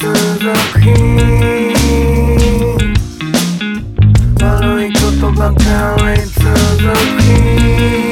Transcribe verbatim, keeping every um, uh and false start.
続き悪いことばかり続き